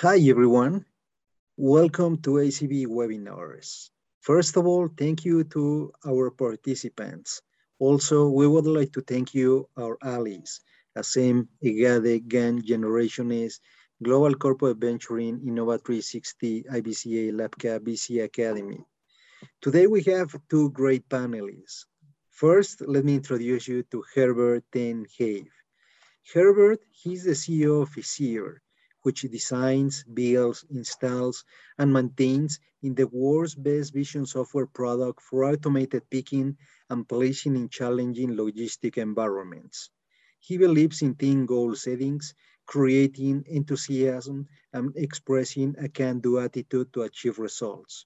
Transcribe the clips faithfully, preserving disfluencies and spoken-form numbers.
Hi everyone, welcome to A C B webinars. First of all, thank you to our participants. Also, we would like to thank you, our allies, Asem, EGADE, GAN, Generationist, Global Corporate Venturing, Innova three sixty, I B C A, Labca, B C A Academy. Today we have two great panelists. First, let me introduce you to Herbert ten Have. Herbert, he's the C E O of ESEER, which designs, builds, installs, and maintains in the world's best vision software product for automated picking and placing in challenging logistic environments. He believes in team goal settings, creating enthusiasm, and expressing a can-do attitude to achieve results.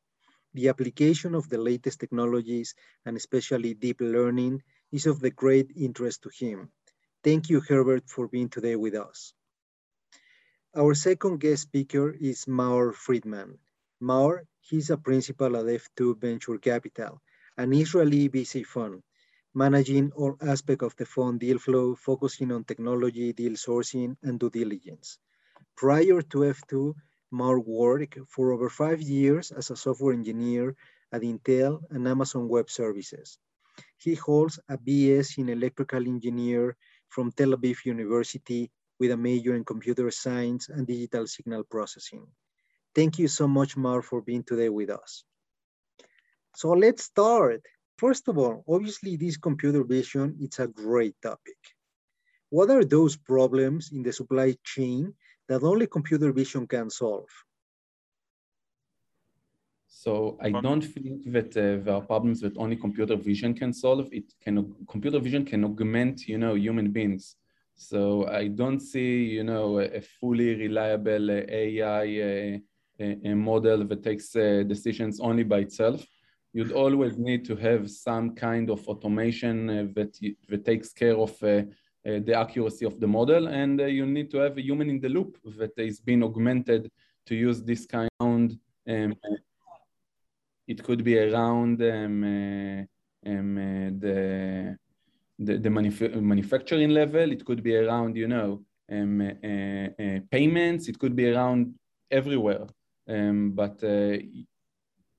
The application of the latest technologies, and especially deep learning, is of the great interest to him. Thank you, Herbert, for being today with us. Our second guest speaker is Maor Friedman. Maor, he's a principal at F two Venture Capital, an Israeli V C fund, managing all aspects of the fund deal flow, focusing on technology, deal sourcing, and due diligence. Prior to F two, Maor worked for over five years as a software engineer at Intel and Amazon Web Services. He holds a B S in electrical engineering from Tel Aviv University, with a major in computer science and digital signal processing. Thank you so much, Maor, for being today with us. So let's start. First of all, obviously this computer vision, it's a great topic. What are those problems in the supply chain that only computer vision can solve? So I don't think that uh, there are problems that only computer vision can solve. It can, computer vision can augment, you know, human beings. So I don't see, you know, a fully reliable A I a, a model that takes uh, decisions only by itself. You'd always need to have some kind of automation uh, that, that takes care of uh, uh, the accuracy of the model. And uh, you need to have a human in the loop that is being augmented to use this kind of, um, it could be around um, uh, um, uh, the... the, the manuf manufacturing level, it could be around, you know, um, uh, uh, payments, it could be around everywhere. Um, but uh,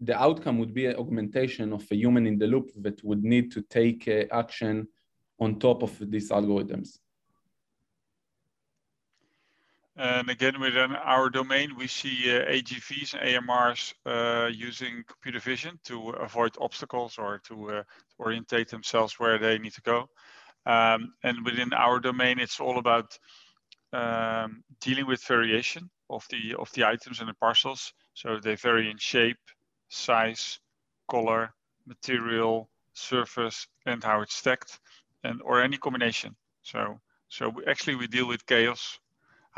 the outcome would be an augmentation of a human in the loop that would need to take uh, action on top of these algorithms. And again, within our domain, we see uh, A G Vs and A M Rs uh, using computer vision to avoid obstacles or to, uh, to orientate themselves where they need to go. Um, and within our domain, it's all about um, dealing with variation of the of the items and the parcels. So they vary in shape, size, color, material, surface, and how it's stacked, and or any combination. So so we actually we deal with chaos,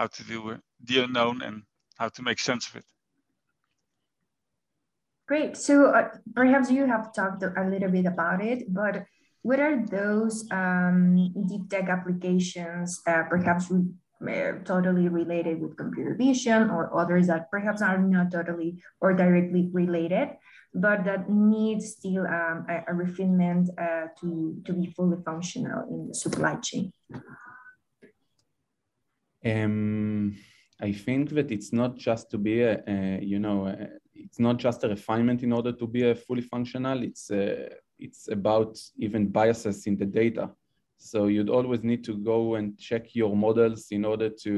how to deal with the unknown and how to make sense of it. Great. So uh, perhaps you have talked a little bit about it, but what are those um, deep tech applications that perhaps are totally related with computer vision or others that perhaps are not totally or directly related, but that need still um, a, a refinement uh, to, to be fully functional in the supply chain? Um, I think that it's not just to be, a, a, you know, a, it's not just a refinement in order to be a fully functional. It's a, it's about even biases in the data. So you'd always need to go and check your models in order to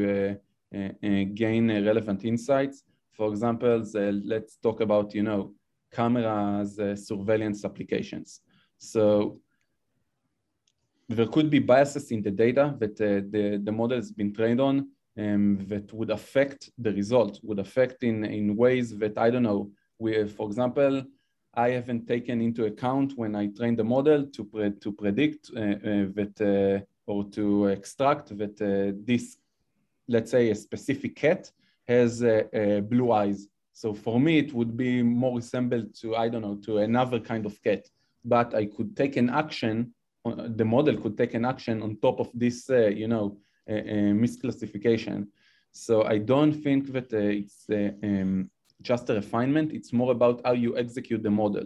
uh, uh, uh, gain uh, relevant insights. For example, the, let's talk about, you know, cameras, uh, surveillance applications. So there could be biases in the data that uh, the, the model has been trained on um, that would affect the result, would affect in, in ways that, I don't know, we have, for example, I haven't taken into account when I trained the model to, pre to predict uh, uh, that, uh, or to extract that uh, this, let's say a specific cat has uh, uh, blue eyes. So for me, it would be more resembled to, I don't know, to another kind of cat, but I could take an action. The model could take an action on top of this, uh, you know, uh, uh, misclassification. So I don't think that uh, it's uh, um, just a refinement. It's more about how you execute the model.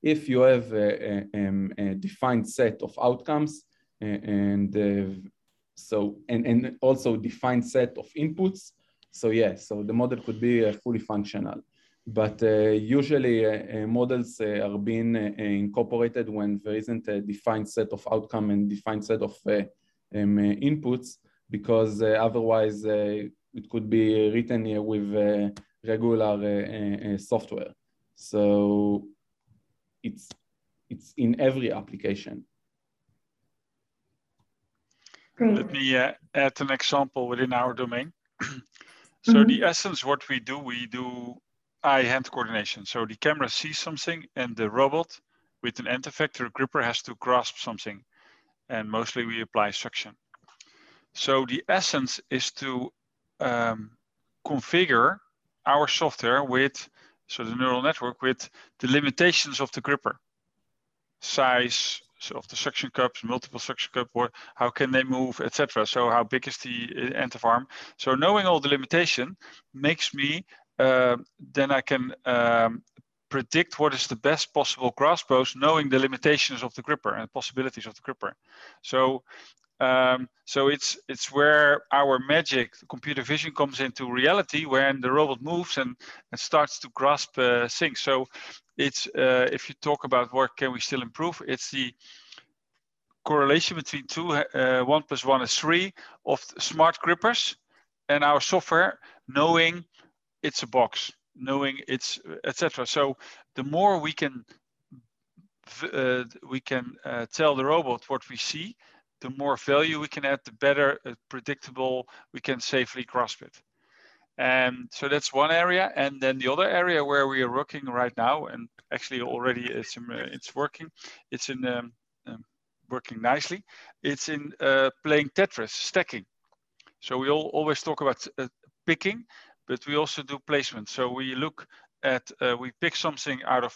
If you have a, a, a defined set of outcomes and uh, so and, and also defined set of inputs, So yeah, so the model could be uh, fully functional. But uh, usually uh, uh, models uh, are being uh, incorporated when there isn't a defined set of outcome and defined set of uh, um, uh, inputs, because uh, otherwise uh, it could be written uh, with uh, regular uh, uh, software. So it's, it's in every application. Great. Let me uh, add an example within our domain. So mm-hmm. the essence, what we do, we do eye-hand coordination. So the camera sees something and the robot with an end effector gripper has to grasp something. And mostly we apply suction. So the essence is to um, configure our software with, so the neural network, with the limitations of the gripper. Size so of the suction cups, multiple suction cup, or how can they move, et cetera. So how big is the end of arm? So knowing all the limitation makes me Uh, then I can um, predict what is the best possible grasp pose, knowing the limitations of the gripper and possibilities of the gripper. So, um, so it's it's where our magic, computer vision, comes into reality, when the robot moves and, and starts to grasp uh, things. So, it's uh, if you talk about what can we still improve, it's the correlation between two, uh, one plus one is three, of smart grippers, and our software knowing it's a box, knowing it's, et cetera. So the more we can uh, we can uh, tell the robot what we see, the more value we can add, the better uh, predictable we can safely grasp it. And so that's one area. And then the other area where we are working right now, and actually already it's in, uh, it's working, it's in um, um, working nicely. It's in uh, playing Tetris, stacking. So we all always talk about uh, picking, but we also do placement. So we look at, uh, we pick something out of,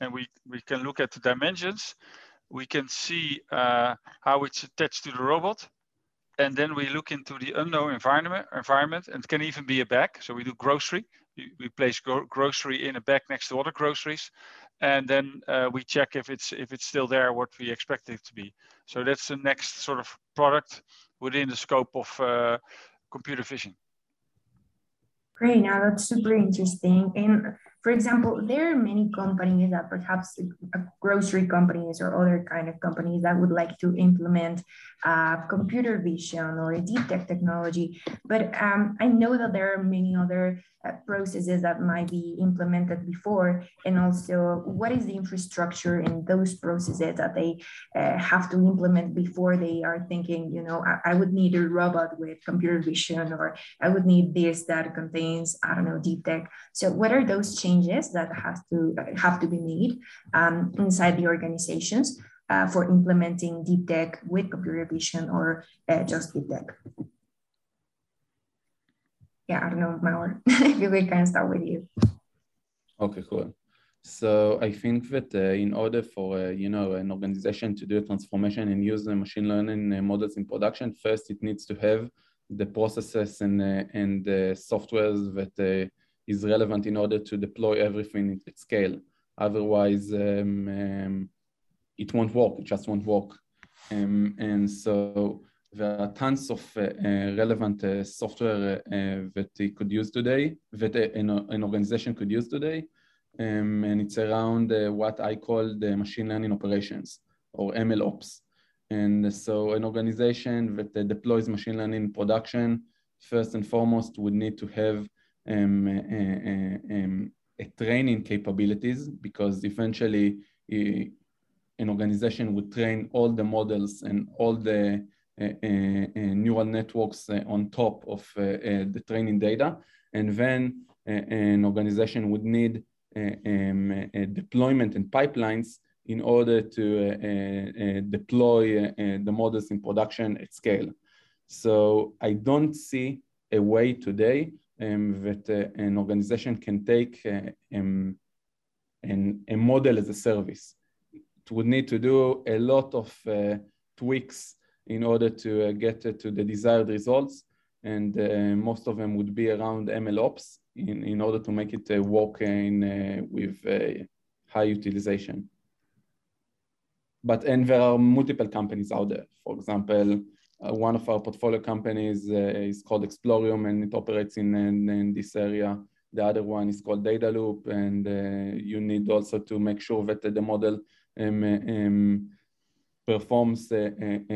and we, we can look at the dimensions. We can see uh, how it's attached to the robot. And then we look into the unknown environment, environment, and it can even be a bag. So we do grocery. We, we place gro grocery in a bag next to other groceries. And then uh, we check if it's, if it's still there, what we expect it to be. So that's the next sort of product within the scope of uh, computer vision. Great, now that's super interesting. And for example, there are many companies that perhaps grocery companies or other kind of companies that would like to implement uh, computer vision or deep tech technology. But um, I know that there are many other uh, processes that might be implemented before. And also, what is the infrastructure in those processes that they uh, have to implement before they are thinking, you know, I, I would need a robot with computer vision, or I would need this that contains, I don't know, deep tech. So what are those changes? Changes that has to have to be made um, inside the organizations uh, for implementing deep tech with computer vision, or uh, just deep tech? Yeah, I don't know, Maor, if we can start with you. Okay, cool. So I think that uh, in order for uh, you know, an organization to do a transformation and use the machine learning models in production, first it needs to have the processes and uh, and the softwares that Uh, is relevant in order to deploy everything at scale. Otherwise, um, um, it won't work, it just won't work. Um, and so there are tons of uh, uh, relevant uh, software uh, that you could use today, that uh, an, an organization could use today. Um, and it's around uh, what I call the machine learning operations, or M L Ops. And so an organization that uh, deploys machine learning production, first and foremost, would need to have Um, uh, uh, um, uh, training capabilities, because eventually uh, an organization would train all the models and all the uh, uh, uh, neural networks uh, on top of uh, uh, the training data. And then uh, an organization would need uh, um, uh, deployment and pipelines in order to uh, uh, uh, deploy uh, uh, the models in production at scale. So I don't see a way today Um, that uh, an organization can take uh, um, an, a model as a service. It would need to do a lot of uh, tweaks in order to uh, get uh, to the desired results. And uh, most of them would be around M L Ops in, in order to make it uh, work in, uh, with uh, high utilization. But, and there are multiple companies out there. For example, Uh, one of our portfolio companies uh, is called Explorium, and it operates in, in, in this area. The other one is called DataLoop, and uh, you need also to make sure that uh, the model um, um, performs uh, uh,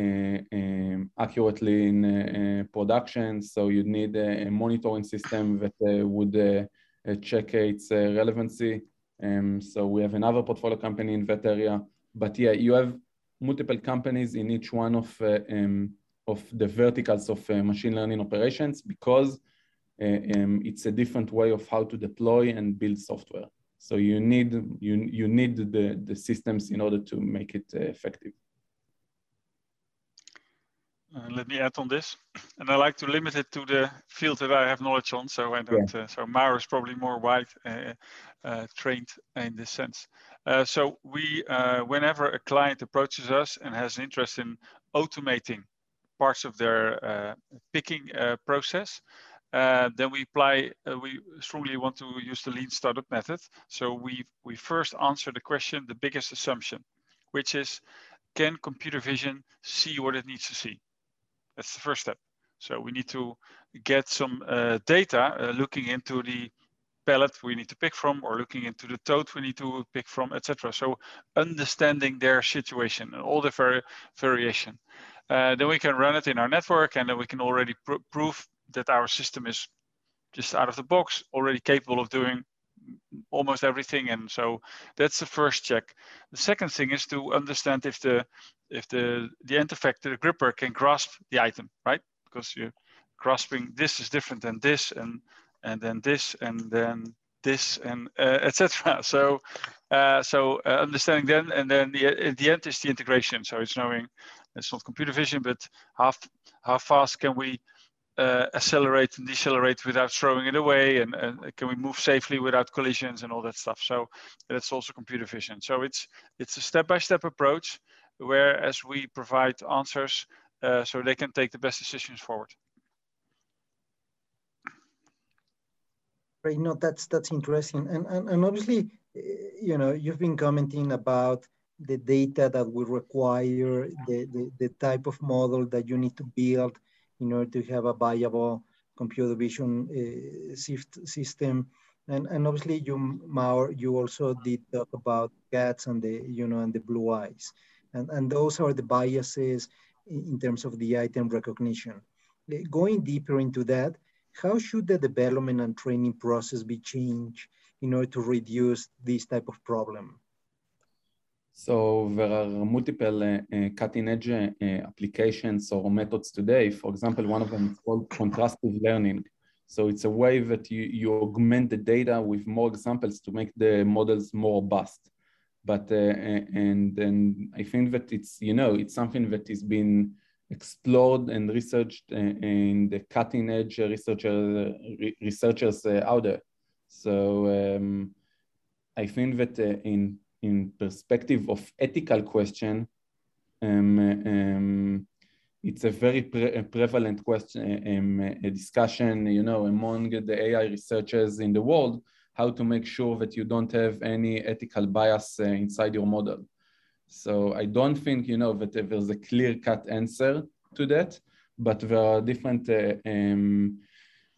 um, accurately in uh, uh, production. So you need a, a monitoring system that uh, would uh, uh, check its uh, relevancy. Um, so we have another portfolio company in that area. But yeah, you have multiple companies in each one of uh, um, of the verticals of uh, machine learning operations, because uh, um, it's a different way of how to deploy and build software. So you need you you need the the systems in order to make it uh, effective. Uh, let me add on this, and I like to limit it to the field that I have knowledge on. So I don't. Yeah. Uh, so Maor is probably more wide uh, uh, trained in this sense. Uh, so we, uh, whenever a client approaches us and has an interest in automating parts of their uh, picking uh, process, uh, then we apply. Uh, we strongly want to use the Lean Startup method. So we we first answer the question, the biggest assumption, which is, can computer vision see what it needs to see? That's the first step. So we need to get some uh, data uh, looking into the pallet we need to pick from, or looking into the tote we need to pick from, et cetera. So understanding their situation and all the vari variation. Uh, then we can run it in our network, and then we can already pr prove that our system is just out of the box, already capable of doing almost everything. And so that's the first check. The second thing is to understand if the if the the end effector, the gripper, can grasp the item, right? Because you're grasping this is different than this, and and then this, and then this, and uh, et cetera. So, uh, so uh, understanding then, and then the, at the end is the integration. So it's knowing it's not computer vision, but how how fast can we uh, accelerate and decelerate without throwing it away, and, and can we move safely without collisions and all that stuff. So that's also computer vision. So it's it's a step-by-step approach, whereas we provide answers uh, so they can take the best decisions forward. Right, no, that's that's interesting, and, and and obviously, you know, you've been commenting about the data that we require, the, the the type of model that you need to build in order to have a viable computer vision uh, system, and and obviously, you Maor, you also did talk about cats and the you know and the blue eyes, and and those are the biases in terms of the item recognition. Going deeper into that, how should the development and training process be changed in order to reduce this type of problem? So there are multiple uh, uh, cutting-edge uh, applications or methods today. For example, one of them is called contrastive learning. So it's a way that you, you augment the data with more examples to make the models more robust. But uh, and and I think that it's you know it's something that is been explored and researched in the cutting edge researchers, researchers out there. So um, I think that in, in perspective of ethical question, um, um, it's a very pre prevalent question, um, a discussion, you know, among the A I researchers in the world, how to make sure that you don't have any ethical bias uh, inside your model. So I don't think, you know, that there's a clear-cut answer to that, but there are different uh, um,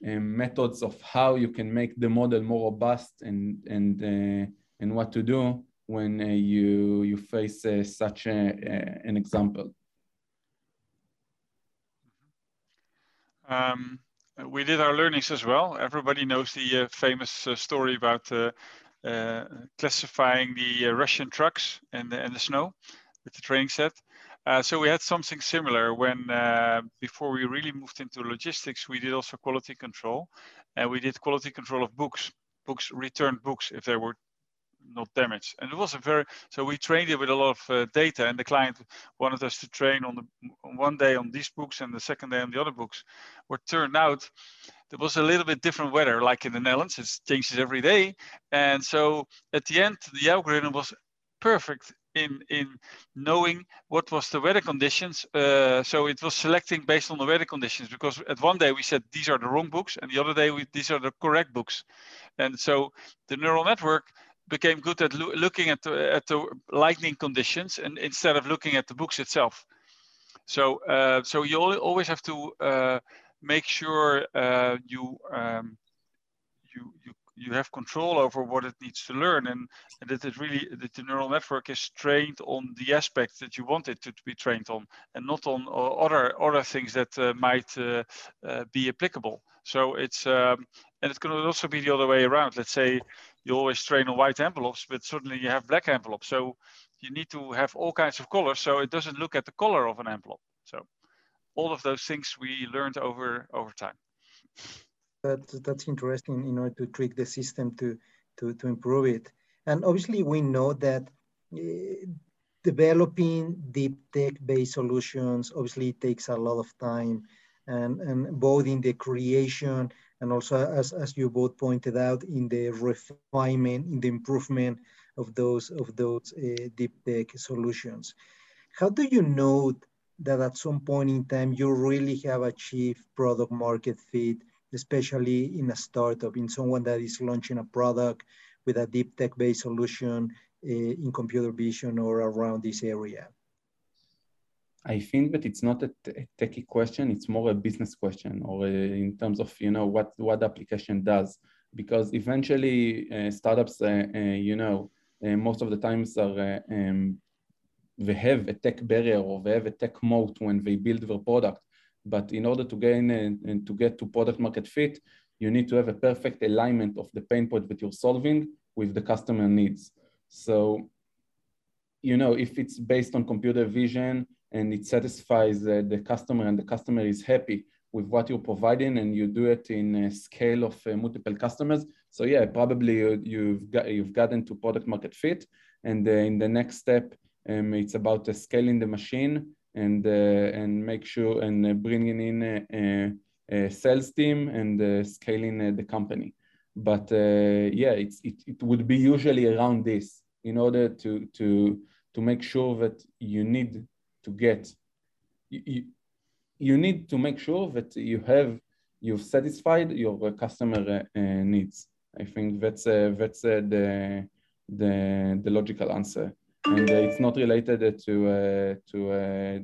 uh, methods of how you can make the model more robust, and and uh, and what to do when uh, you you face uh, such a, uh, an example. Um, we did our learnings as well. Everybody knows the uh, famous uh, story about Uh, Uh, classifying the uh, Russian trucks and the, and the snow with the training set. Uh, so we had something similar when, uh, before we really moved into logistics, we did also quality control, and we did quality control of books, books, returned books if they were not damaged. And it was a very, so we trained it with a lot of uh, data, and the client wanted us to train on the on one day on these books and the second day on the other books. What turned out, it was a little bit different weather, like in the Netherlands, it changes every day. And so at the end, the algorithm was perfect in, in knowing what was the weather conditions. Uh, so it was selecting based on the weather conditions, because at one day we said, these are the wrong books, and the other day, we, these are the correct books. And so the neural network became good at lo looking at the, at the lightning conditions, and instead of looking at the books itself. So uh, so you always have to uh, make sure uh, you, um, you you you have control over what it needs to learn, and, and that it really that the neural network is trained on the aspects that you want it to be trained on, and not on other other things that uh, might uh, uh, be applicable. So it's um, and it can also be the other way around. Let's say you always train on white envelopes, but suddenly you have black envelopes. So you need to have all kinds of colors, so it doesn't look at the color of an envelope. So all of those things we learned over over time. That, that's interesting, in order to trick the system to, to, to improve it. And obviously we know that uh, developing deep tech-based solutions obviously takes a lot of time, and, and both in the creation and also, as, as you both pointed out, in the refinement, in the improvement of those, of those uh, deep tech solutions. How do you know that at some point in time you really have achieved product market fit, especially in a startup, in someone that is launching a product with a deep tech-based solution uh, in computer vision or around this area? I think that it's not a, a techie question, it's more a business question, or a, in terms of, you know, what, what the application does. Because eventually uh, startups, uh, uh, you know, uh, most of the times are, uh, um, they have a tech barrier, or they have a tech moat when they build their product. But in order to gain and, and to get to product market fit, you need to have a perfect alignment of the pain point that you're solving with the customer needs. So, you know, if it's based on computer vision and it satisfies uh, the customer, and the customer is happy with what you're providing, and you do it in a scale of uh, multiple customers, so yeah, probably you, you've got, you've gotten to product market fit. And uh, in the next step, um, it's about uh, scaling the machine, and uh, and make sure and uh, bringing in a, a, a sales team, and uh, scaling uh, the company. But uh, yeah, it's, it it would be usually around this, in order to to to make sure that you need to get you, you, you need to make sure that you have you've satisfied your customer uh, needs. I think that's uh, that's uh, the the the logical answer. And uh, it's not related uh, to, uh, to uh,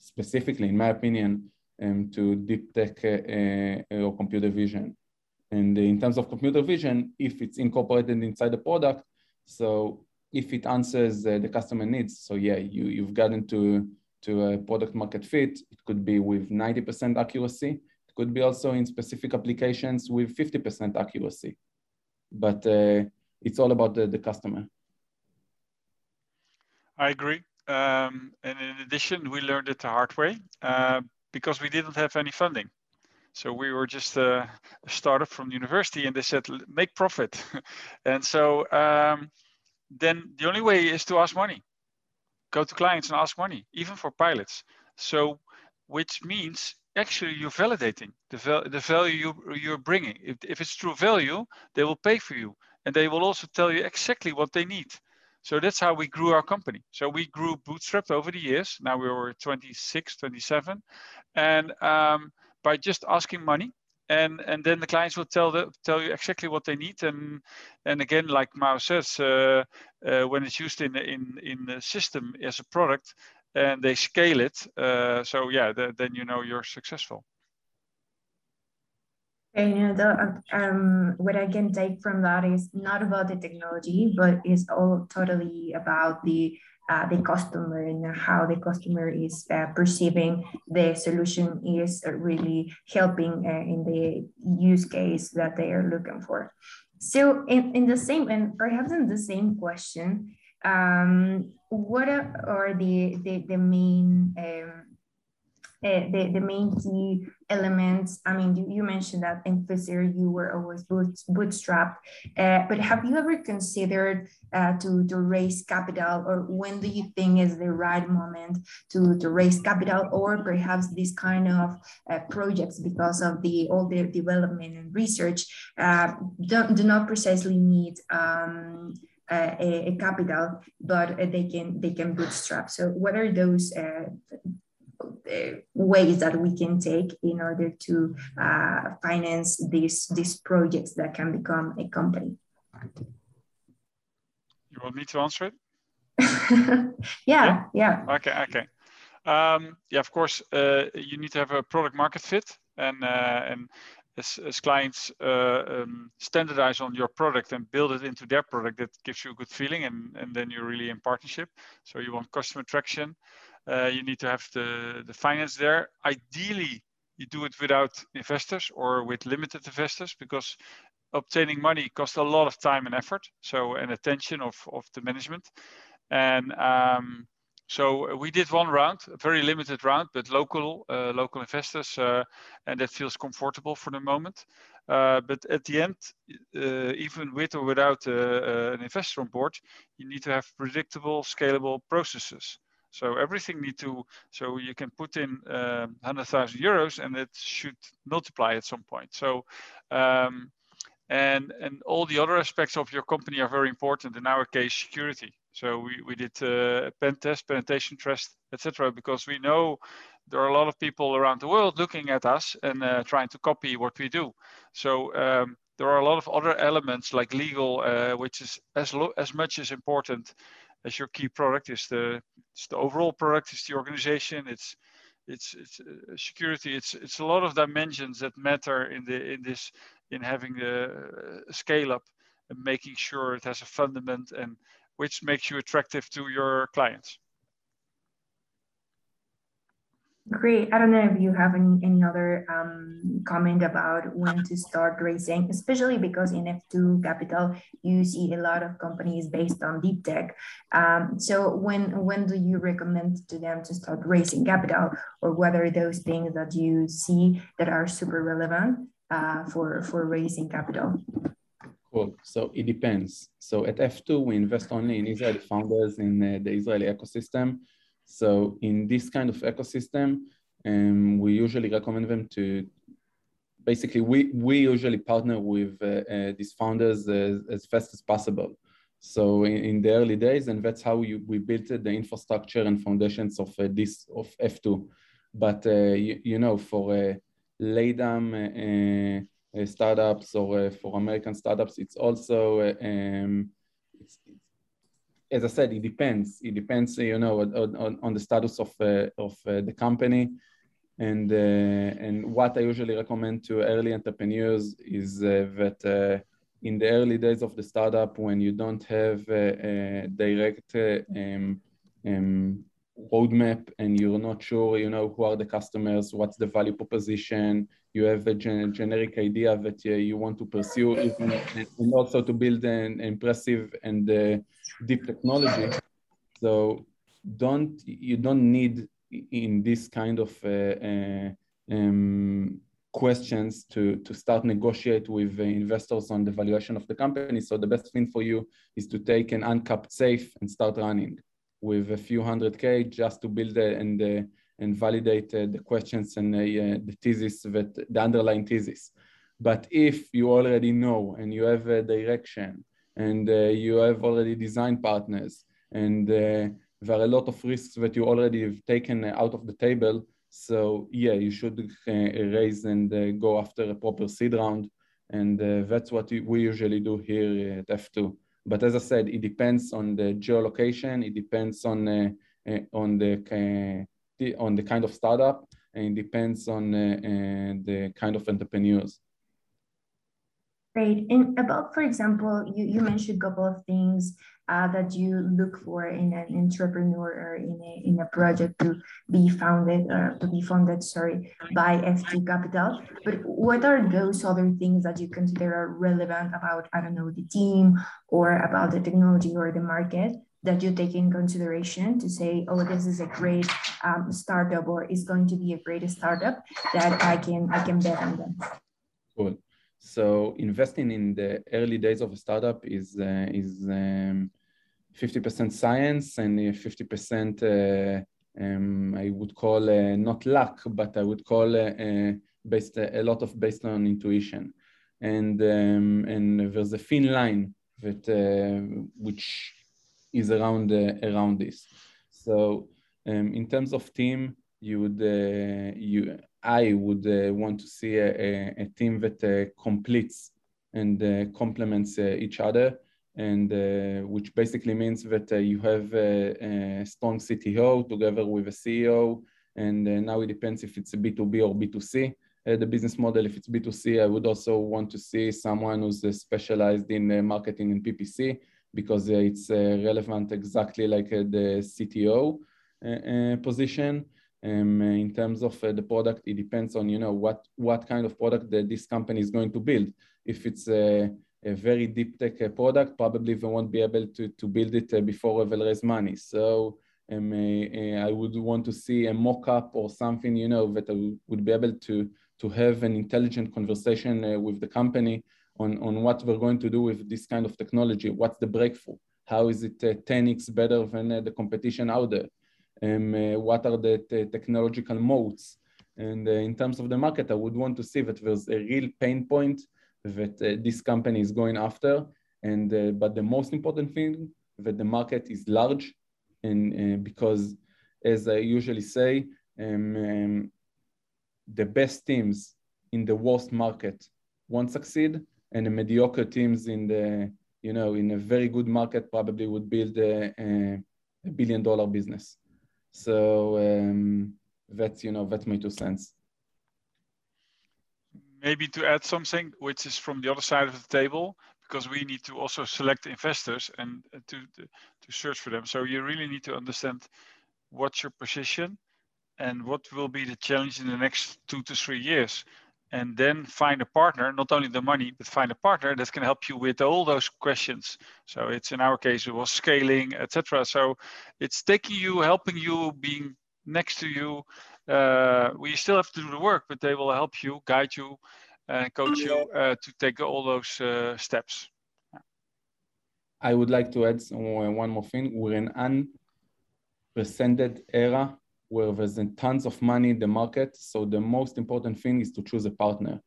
specifically, in my opinion, um, to deep tech uh, uh, or computer vision. And in terms of computer vision, if it's incorporated inside the product, so if it answers uh, the customer needs, so yeah, you, you've gotten to, to a product market fit. It could be with ninety percent accuracy. It could be also in specific applications with fifty percent accuracy. But uh, it's all about the, the customer. I agree. Um, and in addition, we learned it the hard way uh, because we didn't have any funding. So we were just uh, a startup from university, and they said, make profit. And so um, then the only way is to ask money. Go to clients and ask money, even for pilots. So, which means actually you're validating the, val the value you, you're bringing. If, if it's true value, they will pay for you. And they will also tell you exactly what they need. So that's how we grew our company. So we grew bootstrapped over the years. Now we were twenty-six, twenty-seven. And um, by just asking money, and, and then the clients will tell the, tell you exactly what they need. And, and again, like Maor says, uh, uh, when it's used in, in, in the system as a product, and they scale it, uh, so yeah, the, then you know you're successful. And uh, um, what I can take from that is not about the technology, but it's all totally about the uh, the customer, and how the customer is uh, perceiving the solution is really helping uh, in the use case that they are looking for. So in, in the same, and perhaps in the same question, um, what are the, the, the main um, Uh, the, the main key elements? I mean, you, you mentioned that in F two you were always bootstrapped, uh, but have you ever considered uh, to, to raise capital, or when do you think is the right moment to, to raise capital, or perhaps this kind of uh, projects, because of the all their development and research, uh, don't, do not precisely need um, Uh, a, a capital, but uh, they can they can bootstrap? So what are those uh, ways that we can take in order to uh, finance these these projects that can become a company? You want me to answer it? yeah, yeah, yeah. Okay, okay. Um, yeah, of course, uh, you need to have a product market fit, and uh, and as, as clients uh, um, standardize on your product and build it into their product, that gives you a good feeling, and, and then you're really in partnership. So you want customer traction. Uh, you need to have the, the finance there. Ideally, you do it without investors or with limited investors, because obtaining money costs a lot of time and effort, so and attention of, of the management. And um, so we did one round, a very limited round, but local uh, local investors, uh, and that feels comfortable for the moment. Uh, but at the end, uh, even with or without uh, uh, an investor on board, you need to have predictable, scalable processes. So everything need to, so you can put in uh, one hundred thousand euros and it should multiply at some point. So, um, and and all the other aspects of your company are very important. In our case, security. So we, we did uh, pen test, penetration test, et cetera, because we know there are a lot of people around the world looking at us and uh, trying to copy what we do. So um, there are a lot of other elements like legal, uh, which is as, lo as much as important as your key product. Is the, it's the overall product, it's the organization, it's it's it's uh, security, it's it's a lot of dimensions that matter in the in this in having the uh, scale up and making sure it has a fundament, and which makes you attractive to your clients. Great. I don't know if you have any, any other um, comment about when to start raising, especially because in F two Capital, you see a lot of companies based on deep tech. Um, so when, when do you recommend to them to start raising capital, or whether those things that you see that are super relevant uh, for, for raising capital? Cool. So it depends. So at F two, we invest only in Israeli founders in uh, the Israeli ecosystem. So in this kind of ecosystem, um, we usually recommend them to, basically, we, we usually partner with uh, uh, these founders uh, as fast as possible. So in, in the early days, and that's how you, we built the infrastructure and foundations of uh, this, of F two. But, uh, you, you know, for uh, LATAM uh, uh, startups or uh, for American startups, it's also, uh, um, it's, as I said, it depends. It depends, you know, on, on the status of uh, of uh, the company, and uh, and what I usually recommend to early entrepreneurs is uh, that uh, in the early days of the startup, when you don't have a, a direct uh, um, um, roadmap and you're not sure, you know, who are the customers, what's the value proposition, you have a gen generic idea that uh, you want to pursue, even, and also to build an impressive and uh, deep technology. So don't you don't need in this kind of uh, uh, um, questions to, to start negotiate with uh, investors on the valuation of the company. So the best thing for you is to take an uncapped safe and start running with a few hundred K just to build a, and uh, and validate uh, the questions and uh, the thesis, that the underlying thesis. But if you already know and you have a direction and uh, you have already design partners and uh, there are a lot of risks that you already have taken out of the table, so yeah, you should uh, raise and uh, go after a proper seed round. And uh, that's what we usually do here at F two. But as I said, it depends on the geolocation, it depends on, uh, uh, on the uh, on the kind of startup, and it depends on uh, uh, the kind of entrepreneurs. Great. And about, for example, you, you mentioned a couple of things uh, that you look for in an entrepreneur or in a, in a project to be founded or to be funded, sorry, by F two Capital. But what are those other things that you consider are relevant about, I don't know, the team or about the technology or the market, that you take in consideration to say, oh, this is a great um, startup, or is going to be a great startup that I can I can bet on them? Cool. So investing in the early days of a startup is uh, is um, fifty percent science and fifty percent uh, um, I would call uh, not luck, but I would call uh, uh, based uh, a lot of based on intuition, and um, and there's a thin line that uh, which is around uh, around this. So um, in terms of team, you would uh, you I would uh, want to see a, a, a team that uh, completes and uh, complements uh, each other. and uh, which basically means that uh, you have a, a strong C T O together with a C E O, and uh, now it depends if it's a B two B or B two C. Uh, the business model, if it's B two C, I would also want to see someone who's uh, specialized in uh, marketing and P P C, because uh, it's uh, relevant exactly like uh, the C T O uh, uh, position. Um, in terms of uh, the product, it depends on, you know, what, what kind of product that this company is going to build. If it's a, a very deep tech uh, product, probably they won't be able to, to build it uh, before they'll raise money. So um, uh, I would want to see a mock-up or something, you know, that I would be able to, to have an intelligent conversation uh, with the company on, on what we're going to do with this kind of technology. What's the breakthrough? How is it uh, ten X better than uh, the competition out there? Um, uh, what are the t technological moats? And uh, in terms of the market, I would want to see that there's a real pain point that uh, this company is going after. And uh, but the most important thing, that the market is large, and uh, because, as I usually say, um, um, the best teams in the worst market won't succeed, and the mediocre teams in the, you know, in a very good market probably would build a, a billion dollar business. So um, that's, you know, that's my two cents. Maybe to add something, which is from the other side of the table, because we need to also select investors and to, to search for them. So you really need to understand what's your position and what will be the challenge in the next two to three years. And then find a partner, not only the money, but find a partner that can help you with all those questions. So it's, in our case, it was scaling, et cetera. So it's taking you, helping you, being next to you. Uh, we still have to do the work, but they will help you, guide you, and coach you uh, to take all those uh, steps. I would like to add one more thing. We're in an unprecedented era where there's tons of money in the market. So the most important thing is to choose a partner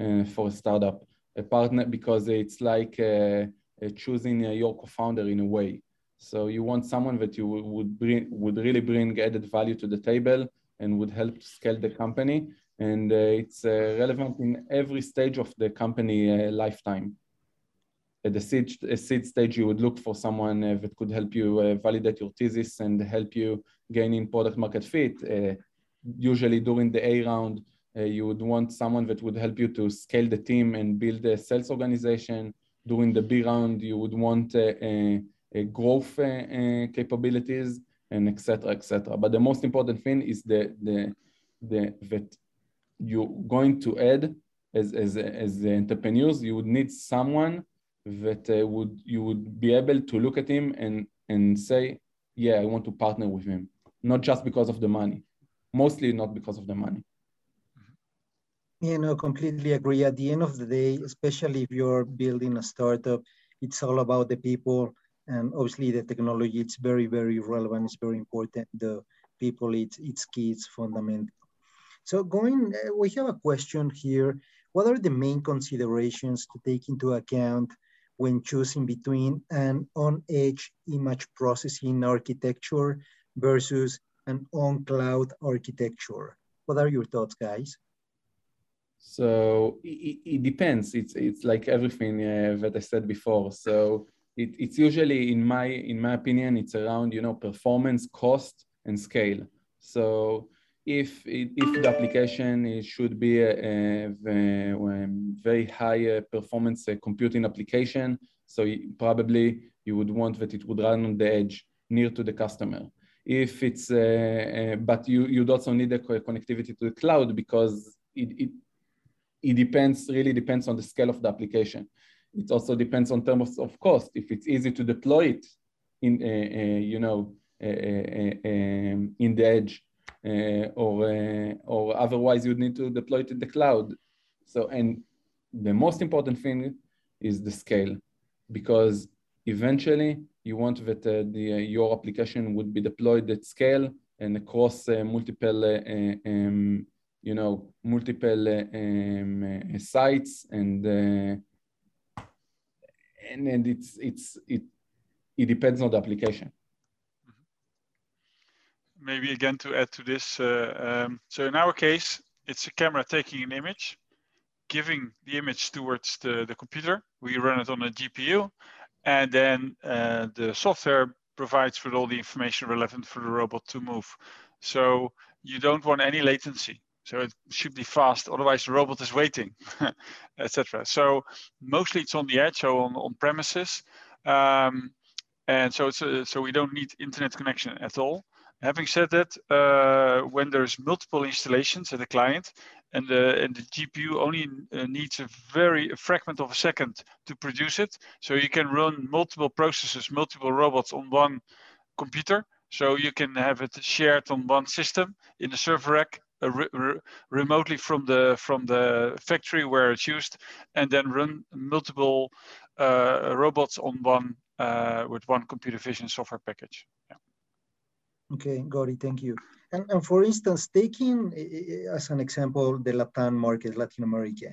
uh, for a startup. A partner, because it's like uh, uh, choosing uh, your co-founder in a way. So you want someone that you would, bring, would really bring added value to the table and would help to scale the company. And uh, it's uh, relevant in every stage of the company uh, lifetime. At the seed, seed stage, you would look for someone uh, that could help you uh, validate your thesis and help you gain in product market fit. Uh, usually during the A round, uh, you would want someone that would help you to scale the team and build a sales organization. During the B round, you would want uh, a, a growth uh, uh, capabilities, and et cetera, et cetera. But the most important thing is the, the, the, that you're going to add as, as, as entrepreneurs, you would need someone that uh, would you would be able to look at him and, and say, yeah, I want to partner with him, not just because of the money, mostly not because of the money. Yeah, no, completely agree. At the end of the day, especially if you're building a startup, it's all about the people, and obviously the technology, it's very, very relevant, it's very important. The people, it's, it's key, it's fundamental. So going, uh, we have a question here. What are the main considerations to take into account when choosing between an on-edge image processing architecture versus an on-cloud architecture? What are your thoughts, guys? So it, it depends. It's, it's like everything uh, that I said before. So it, it's usually, in my, in my opinion, it's around, you know, performance, cost, and scale. So if, it, if the application it should be a, a, a very high performance computing application, so probably you would want that it would run on the edge near to the customer. If it's, a, a, but you, you'd also need a connectivity to the cloud, because it, it, it depends, really depends on the scale of the application. It also depends on terms of cost. If it's easy to deploy it in, a, a, you know, a, a, a, in the edge, Uh, or, uh, or otherwise you'd need to deploy it in the cloud. So, and the most important thing is the scale, because eventually you want that uh, the, uh, your application would be deployed at scale and across uh, multiple, uh, um, you know, multiple uh, um, uh, sites, and, uh, and, and it's, it's, it, it depends on the application. Maybe again to add to this, uh, um, so in our case, it's a camera taking an image, giving the image towards the, the computer. We run it on a G P U, And then uh, the software provides for all the information relevant for the robot to move. So you don't want any latency. So it should be fast, otherwise the robot is waiting, et cetera. So mostly it's on the edge, so on, on premises. Um, and so, it's a, so we don't need internet connection at all. Having said that, uh, when there's multiple installations at a client, and the, and the G P U only needs a very a fragment of a second to produce it, so you can run multiple processes, multiple robots on one computer. So you can have it shared on one system in the server rack, uh, re re remotely from the from the factory where it's used, and then run multiple uh, robots on one uh, with one computer vision software package. Yeah. Okay, got it, thank you. And, and for instance, taking as an example, the Latin market, Latin America,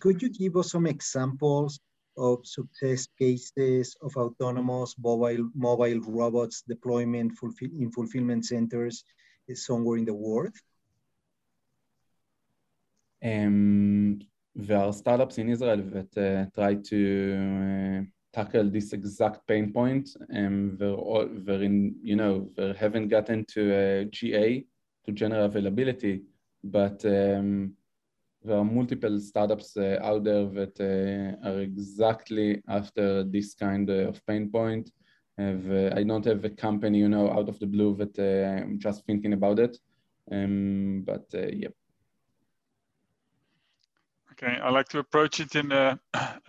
could you give us some examples of success cases of autonomous mobile, mobile robots deployment fulfill, in fulfillment centers somewhere in the world? Um, there are startups in Israel that uh, try to uh... tackle this exact pain point, and they're all, they're in, you know, they haven't gotten to uh, G A, to general availability, but um, there are multiple startups uh, out there that uh, are exactly after this kind of pain point. Uh, I don't have a company, you know, out of the blue that uh, I'm just thinking about it, um, but uh, yep. Okay, I like to approach it in a,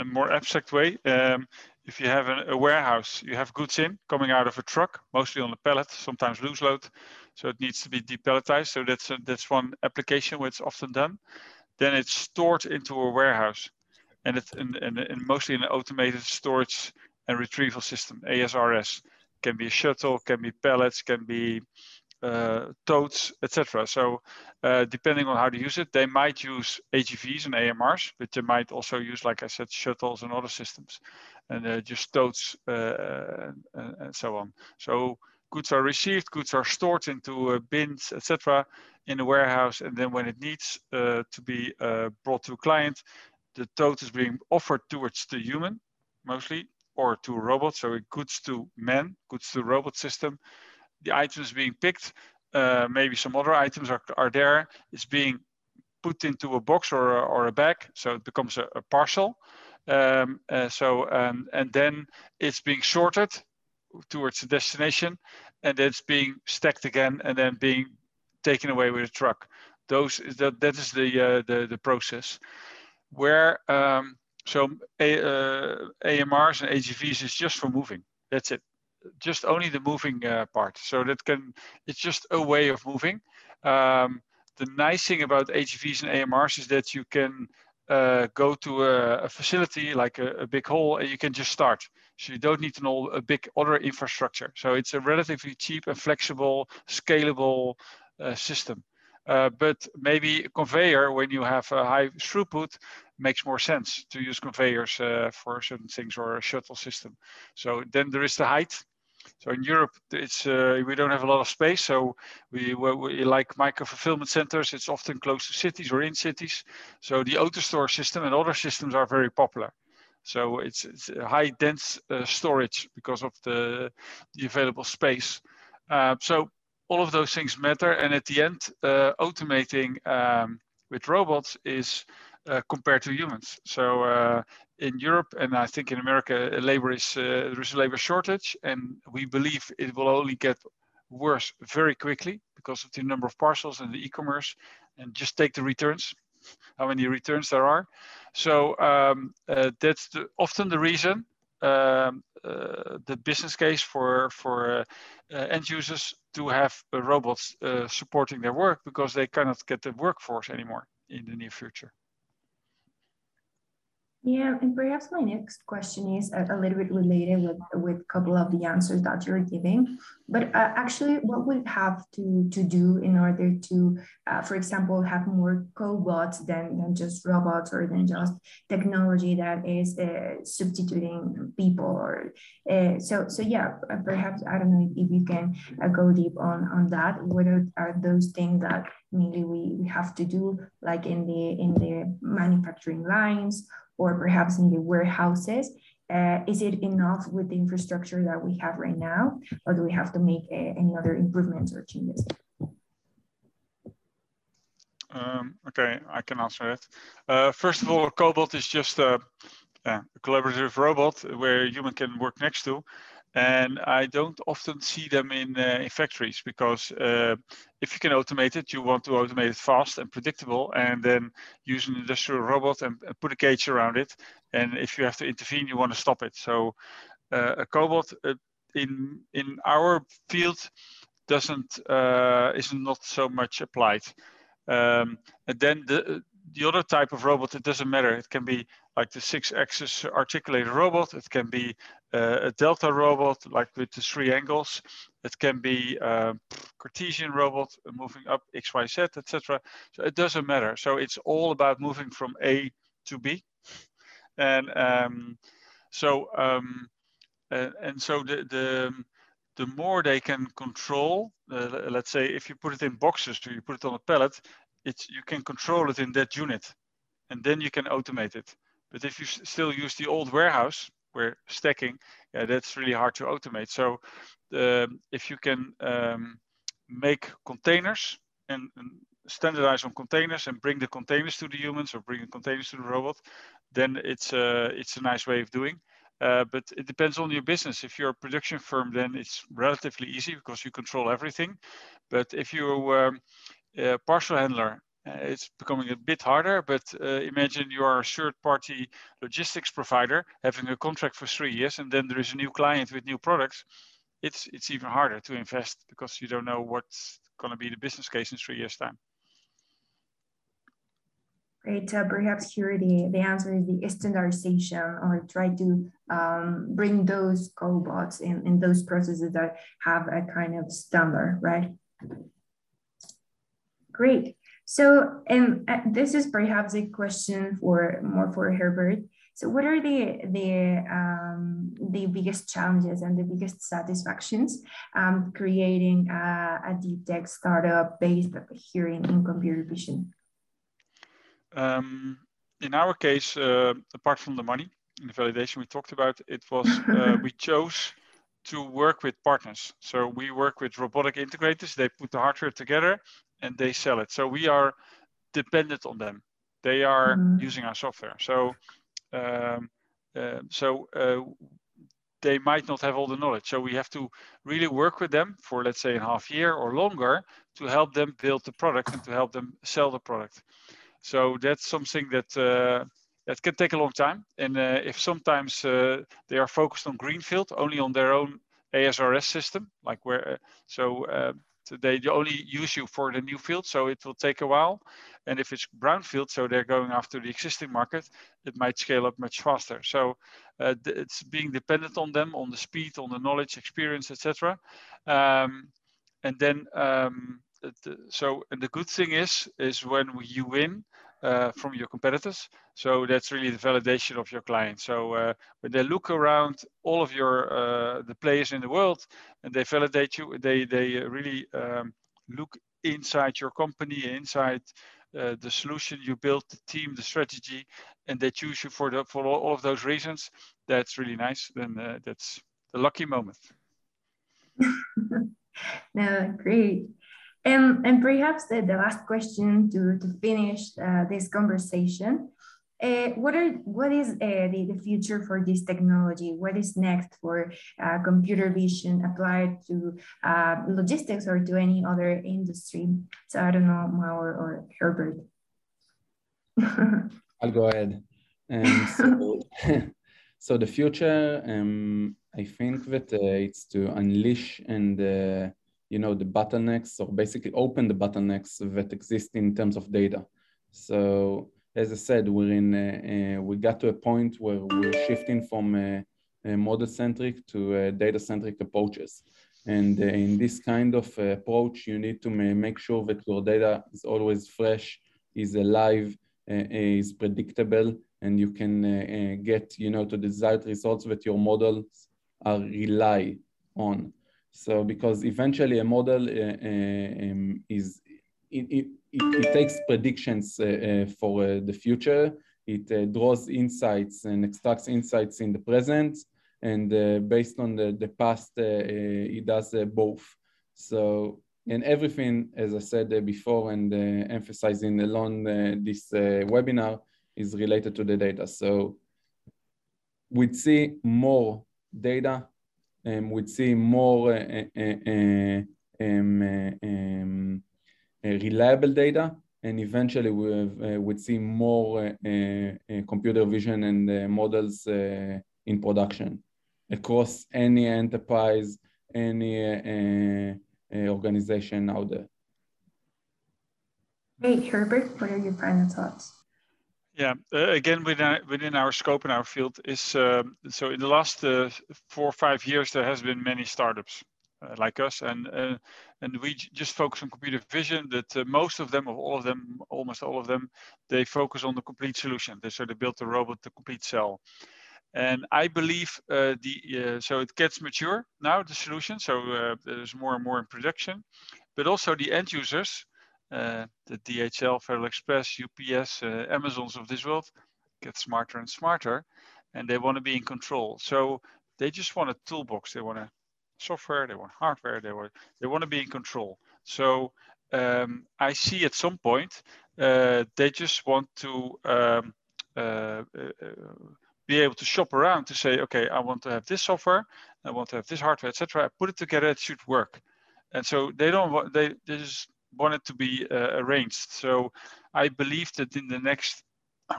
a more abstract way. Um, if you have a, a warehouse, you have goods in coming out of a truck, mostly on a pallet, sometimes loose load, so it needs to be depalletized. So that's a, that's one application where it's often done. Then it's stored into a warehouse, and it's in, in, in mostly in an automated storage and retrieval system, A S R S. Can be a shuttle, can be pallets, can be Uh, totes, et cetera. So uh, depending on how to use it, they might use A G Vs and A M Rs, but they might also use, like I said, shuttles and other systems, and uh, just totes uh, and, and so on. So goods are received, goods are stored into uh, bins, et cetera, in the warehouse, and then when it needs uh, to be uh, brought to a client, the tote is being offered towards the human, mostly, or to a robot. So it goods to man, goods to robot system. The items being picked, uh, maybe some other items are, are there. It's being put into a box or a, or a bag, so it becomes a, a parcel. Um, uh, so um, and then it's being sorted towards the destination, and it's being stacked again, and then being taken away with a truck. Those that that is the uh, the the process where um, so a, uh, A M Rs and A G Vs is just for moving. That's it. Just only the moving uh, part. So that can, it's just a way of moving. Um, the nice thing about A G Vs and A M Rs is that you can uh, go to a, a facility like a, a big hall, and you can just start. So you don't need to know a big other infrastructure. So it's a relatively cheap and flexible, scalable uh, system. Uh, but maybe conveyor, when you have a high throughput, makes more sense to use conveyors uh, for certain things, or a shuttle system. So then there is the height. So in Europe, it's uh, we don't have a lot of space, so we, we, we like micro-fulfillment centers. It's often close to cities or in cities. So the AutoStore system and other systems are very popular. So it's, it's a high dense uh, storage because of the, the available space. Uh, so all of those things matter. And at the end, uh, automating um, with robots is uh, compared to humans. So uh, in Europe, and I think in America, labor is, uh, there is a labor shortage, and we believe it will only get worse very quickly because of the number of parcels and the e-commerce, and just take the returns, how many returns there are. So um, uh, that's the, often the reason um, uh, the business case for, for uh, uh, end users to have uh, robots uh, supporting their work, because they cannot get the workforce anymore in the near future. Yeah, and perhaps my next question is a, a little bit related with with a couple of the answers that you're giving. But uh, actually, what would have to to do in order to, uh, for example, have more cobots than than just robots, or than just technology that is uh, substituting people? Or uh, so so yeah, perhaps I don't know if you can uh, go deep on on that. What are, are those things that maybe we, we have to do, like in the in the manufacturing lines, or perhaps in the warehouses, Uh, is it enough with the infrastructure that we have right now, or do we have to make uh, any other improvements or changes? Um, okay, I can answer it. Uh, first of all, Cobalt is just a, yeah, a collaborative robot where a human can work next to. And I don't often see them in, uh, in factories, because uh, if you can automate it, you want to automate it fast and predictable, and then use an industrial robot and, and put a cage around it. And if you have to intervene, you want to stop it. So uh, a cobot uh, in in our field doesn't uh, is not so much applied. Um, and then the the other type of robot, it doesn't matter. It can be like the six-axis articulated robot. It can be uh, a delta robot, like with the three angles. It can be a Cartesian robot moving up X, Y, Z, et cetera. So it doesn't matter. So it's all about moving from A to B. And um, so um, and, and so the the the more they can control. Uh, let's say if you put it in boxes, or you put it on a pallet, it's you can control it in that unit, and then you can automate it. But if you still use the old warehouse where stacking, yeah, that's really hard to automate. So um, if you can um, make containers and, and standardize on containers and bring the containers to the humans or bring the containers to the robot, then it's a, it's a nice way of doing. Uh, but it depends on your business. If you're a production firm, then it's relatively easy because you control everything. But if you're um, a parcel handler, Uh, it's becoming a bit harder, but uh, imagine you are a third-party logistics provider having a contract for three years, and then there is a new client with new products. It's it's even harder to invest because you don't know what's going to be the business case in three years' time. Great. Uh, perhaps here the, the answer is the standardization, or try to um, bring those cobots in, in those processes that have a kind of standard, right? Great. So, and this is perhaps a question for more for Herbert. So, what are the the um, the biggest challenges and the biggest satisfactions um, creating a, a deep tech startup based here in, in computer vision? Um, in our case, uh, apart from the money and the validation we talked about, it was uh, we chose to work with partners. So we work with robotic integrators. They put the hardware together and they sell it. So we are dependent on them. They are mm-hmm. using our software. So um, uh, so uh, they might not have all the knowledge. So we have to really work with them for, let's say, a half year or longer to help them build the product and to help them sell the product. So that's something that uh, that can take a long time. And uh, if sometimes uh, they are focused on greenfield, only on their own A S R S system, like where, uh, so, uh, So they only use you for the new field, so it will take a while. And if it's brownfield, so they're going after the existing market, it might scale up much faster. So uh, it's being dependent on them, on the speed, on the knowledge, experience, et cetera. Um, and then, um, so and the good thing is, is when you win uh, from your competitors. So that's really the validation of your client. So uh, when they look around all of your uh, the players in the world and they validate you, they they really um, look inside your company, inside uh, the solution you built, the team, the strategy, and they choose you for the for all of those reasons. That's really nice. Then uh, that's the lucky moment. No, great. And, and perhaps the, the last question to, to finish uh, this conversation, uh, what, are, what is uh, the, the future for this technology? What is next for uh, computer vision applied to uh, logistics or to any other industry? So I don't know, Maor or Herbert. I'll go ahead. Um, so, so the future, um, I think that uh, it's to unleash and uh, you know, the bottlenecks, or basically open the bottlenecks that exist in terms of data. So as I said, we're in, a, a, we got to a point where we're shifting from a, a model-centric to data-centric approaches. And in this kind of approach, you need to make sure that your data is always fresh, is alive, uh, is predictable, and you can uh, get, you know, to the desired results that your models are rely on. So, because eventually a model uh, um, is, it, it, it, it takes predictions uh, uh, for uh, the future. It uh, draws insights and extracts insights in the present, and uh, based on the, the past, uh, uh, it does uh, both. So, and everything, as I said uh, before, and uh, emphasizing along uh, this uh, webinar, is related to the data. So we'd see more data, and we'd see more uh, uh, uh, um, uh, um, uh, reliable data, and eventually we have, uh, would see more uh, uh, computer vision and uh, models uh, in production across any enterprise, any uh, uh, organization out there. Hey, Herbert, what are your final thoughts? Yeah, uh, again, within, within our scope and our field is, uh, so in the last uh, four or five years, there has been many startups uh, like us, and uh, and we just focus on computer vision, that uh, most of them, of all of them, almost all of them, they focus on the complete solution. They, so they built the robot, the complete cell. And I believe uh, the, uh, so it gets mature now, the solution, so uh, there's more and more in production, but also the end users, Uh, the D H L, Federal Express, U P S, uh, Amazons of this world get smarter and smarter, and they want to be in control. So they just want a toolbox. They want a software. They want hardware. They want they want to be in control. So um, I see at some point uh, they just want to um, uh, uh, be able to shop around to say, okay, I want to have this software, I want to have this hardware, et cetera. I put it together. It should work. And so they don't want they they just want it to be uh, arranged. So I believe that in the next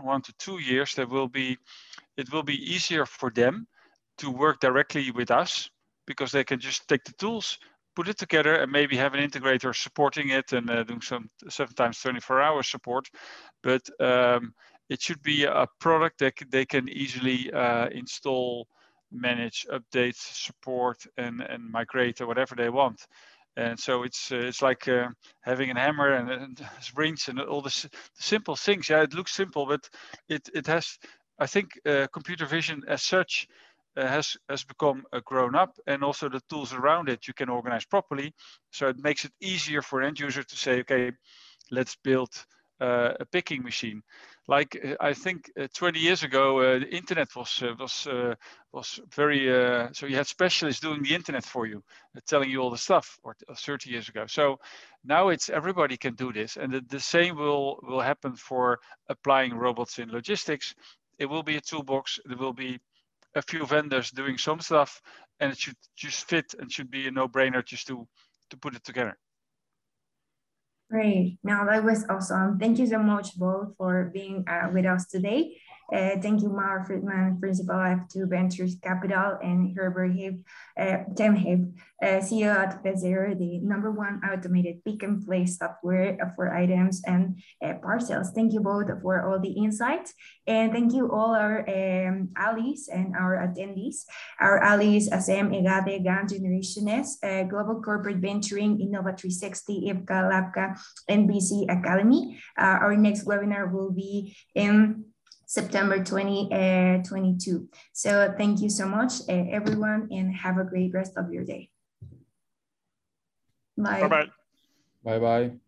one to two years, there will be, it will be easier for them to work directly with us, because they can just take the tools, put it together, and maybe have an integrator supporting it and uh, doing some seven times twenty-four hour support. But um, it should be a product that they can easily uh, install, manage, update, support, and, and migrate, or whatever they want. And so it's uh, it's like uh, having a hammer and, and springs and all the, s the simple things. Yeah, it looks simple, but it it has. I think uh, computer vision as such uh, has has become a grown up, and also the tools around it you can organize properly. So it makes it easier for an end user to say, okay, let's build uh, a picking machine. Like uh, I think uh, twenty years ago, uh, the internet was uh, was uh, was very uh, so you had specialists doing the internet for you, uh, telling you all the stuff. Or thirty years ago, so now it's everybody can do this, and the, the same will will happen for applying robots in logistics. It will be a toolbox. There will be a few vendors doing some stuff, and it should just fit and should be a no-brainer just to to put it together. Great. Now that was awesome. Thank you so much, both, for being uh, with us today. Uh, thank you, Maor Friedman, Principal F two Venture Capital, and Herbert ten Have, uh, C E O at P zero, the number one automated pick and place software for items and uh, parcels. Thank you both for all the insights. And thank you all our um, allies and our attendees. Our allies, Asem, EGADE, GAN, Generationist, uh, Global Corporate Venturing, Innova three sixty, I B C A, Labca, and B C A Academy. Uh, our next webinar will be in September twenty twenty-two. So thank you so much, uh, everyone, and have a great rest of your day. Bye. Bye-bye. Bye-bye.